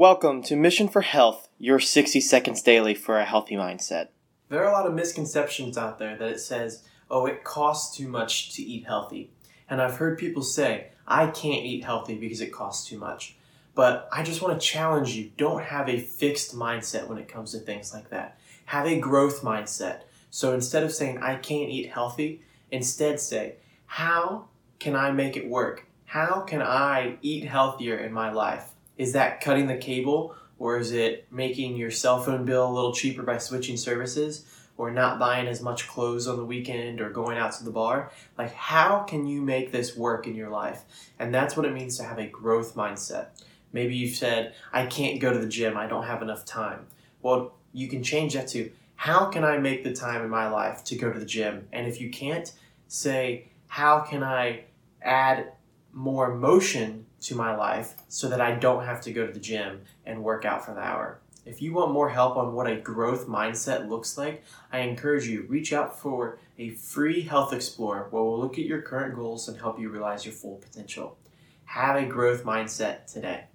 Welcome to Mission for Health, your 60 seconds daily for a healthy mindset. There are a lot of misconceptions out there that it says, oh, it costs too much to eat healthy. And I've heard people say, I can't eat healthy because it costs too much. But I just want to challenge you, don't have a fixed mindset when it comes to things like that. Have a growth mindset. So instead of saying, I can't eat healthy, instead say, how can I make it work? How can I eat healthier in my life? Is that cutting the cable, or is it making your cell phone bill a little cheaper by switching services, or not buying as much clothes on the weekend, or going out to the bar? Like, how can you make this work in your life? And that's what it means to have a growth mindset. Maybe you've said, I can't go to the gym, I don't have enough time. Well, you can change that to, how can I make the time in my life to go to the gym? And if you can't, say, how can I add more motion to my life so that I don't have to go to the gym and work out for the hour. If you want more help on what a growth mindset looks like, I encourage you, reach out for a free health explorer where we'll look at your current goals and help you realize your full potential. Have a growth mindset today.